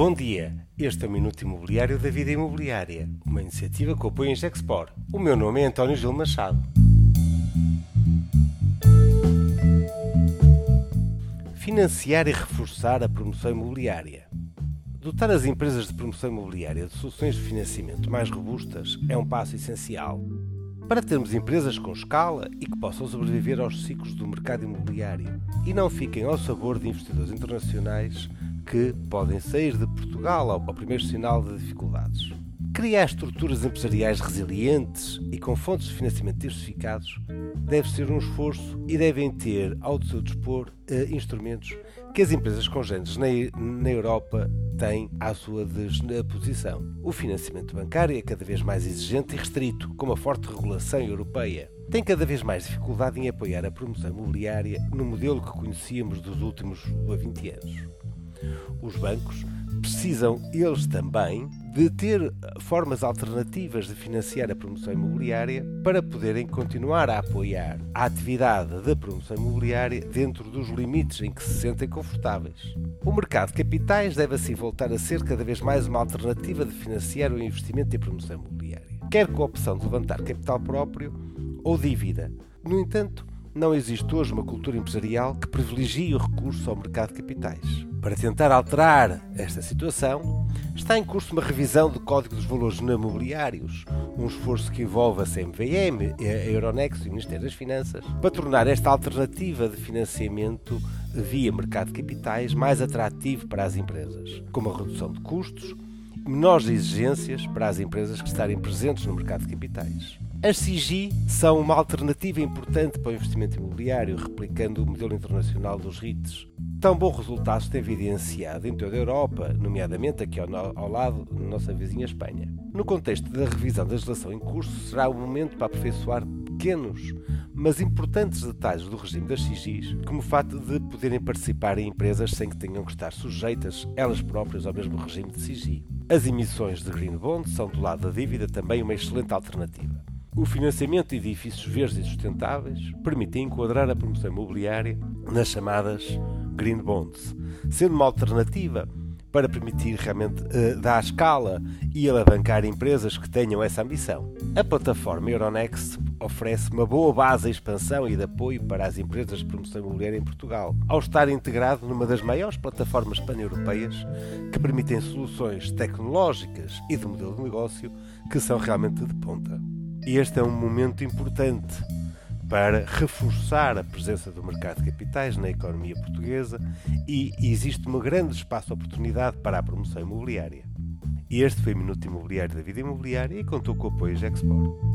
Bom dia, este é o Minuto Imobiliário da Vida Imobiliária, uma iniciativa que apoia a InGexpor. O meu nome é António Gil Machado. Financiar e reforçar a promoção imobiliária. Dotar as empresas de promoção imobiliária de soluções de financiamento mais robustas é um passo essencial para termos empresas com escala e que possam sobreviver aos ciclos do mercado imobiliário e não fiquem ao sabor de investidores internacionais que podem sair de Portugal ao primeiro sinal de dificuldades. Criar estruturas empresariais resilientes e com fontes de financiamento diversificados deve ser um esforço e devem ter ao seu dispor instrumentos que as empresas congêneres na Europa têm à sua disposição. O financiamento bancário é cada vez mais exigente e restrito, com uma forte regulação europeia. Tem cada vez mais dificuldade em apoiar a promoção imobiliária no modelo que conhecíamos dos últimos 20 anos. Os bancos precisam, eles também, de ter formas alternativas de financiar a promoção imobiliária para poderem continuar a apoiar a atividade da promoção imobiliária dentro dos limites em que se sentem confortáveis. O mercado de capitais deve assim voltar a ser cada vez mais uma alternativa de financiar o investimento e a promoção imobiliária, quer com a opção de levantar capital próprio ou dívida. No entanto, não existe hoje uma cultura empresarial que privilegie o recurso ao mercado de capitais. Para tentar alterar esta situação, está em curso uma revisão do Código dos Valores Imobiliários, um esforço que envolve a CMVM, a Euronext e o Ministério das Finanças, para tornar esta alternativa de financiamento via mercado de capitais mais atrativo para as empresas, com uma redução de custos e menores exigências para as empresas que estarem presentes no mercado de capitais. As SIGI são uma alternativa importante para o investimento imobiliário, replicando o modelo internacional dos REITs. Tão bom resultado se tem evidenciado em toda a Europa, nomeadamente aqui ao lado da nossa vizinha Espanha. No contexto da revisão da legislação em curso, será o momento para aperfeiçoar pequenos, mas importantes detalhes do regime das SIGIs, como o facto de poderem participar em empresas sem que tenham que estar sujeitas elas próprias ao mesmo regime de SIGI. As emissões de Green Bond são, do lado da dívida, também uma excelente alternativa. O financiamento de edifícios verdes e sustentáveis permite enquadrar a promoção imobiliária nas chamadas Green Bonds, sendo uma alternativa para permitir realmente dar escala e alavancar empresas que tenham essa ambição. A plataforma Euronext oferece uma boa base de expansão e de apoio para as empresas de promoção imobiliária em Portugal, ao estar integrado numa das maiores plataformas pan-europeias que permitem soluções tecnológicas e de modelo de negócio que são realmente de ponta. E este é um momento importante para reforçar a presença do mercado de capitais na economia portuguesa e existe um grande espaço de oportunidade para a promoção imobiliária. E este foi o Minuto Imobiliário da Vida Imobiliária e contou com o apoio InGexpor.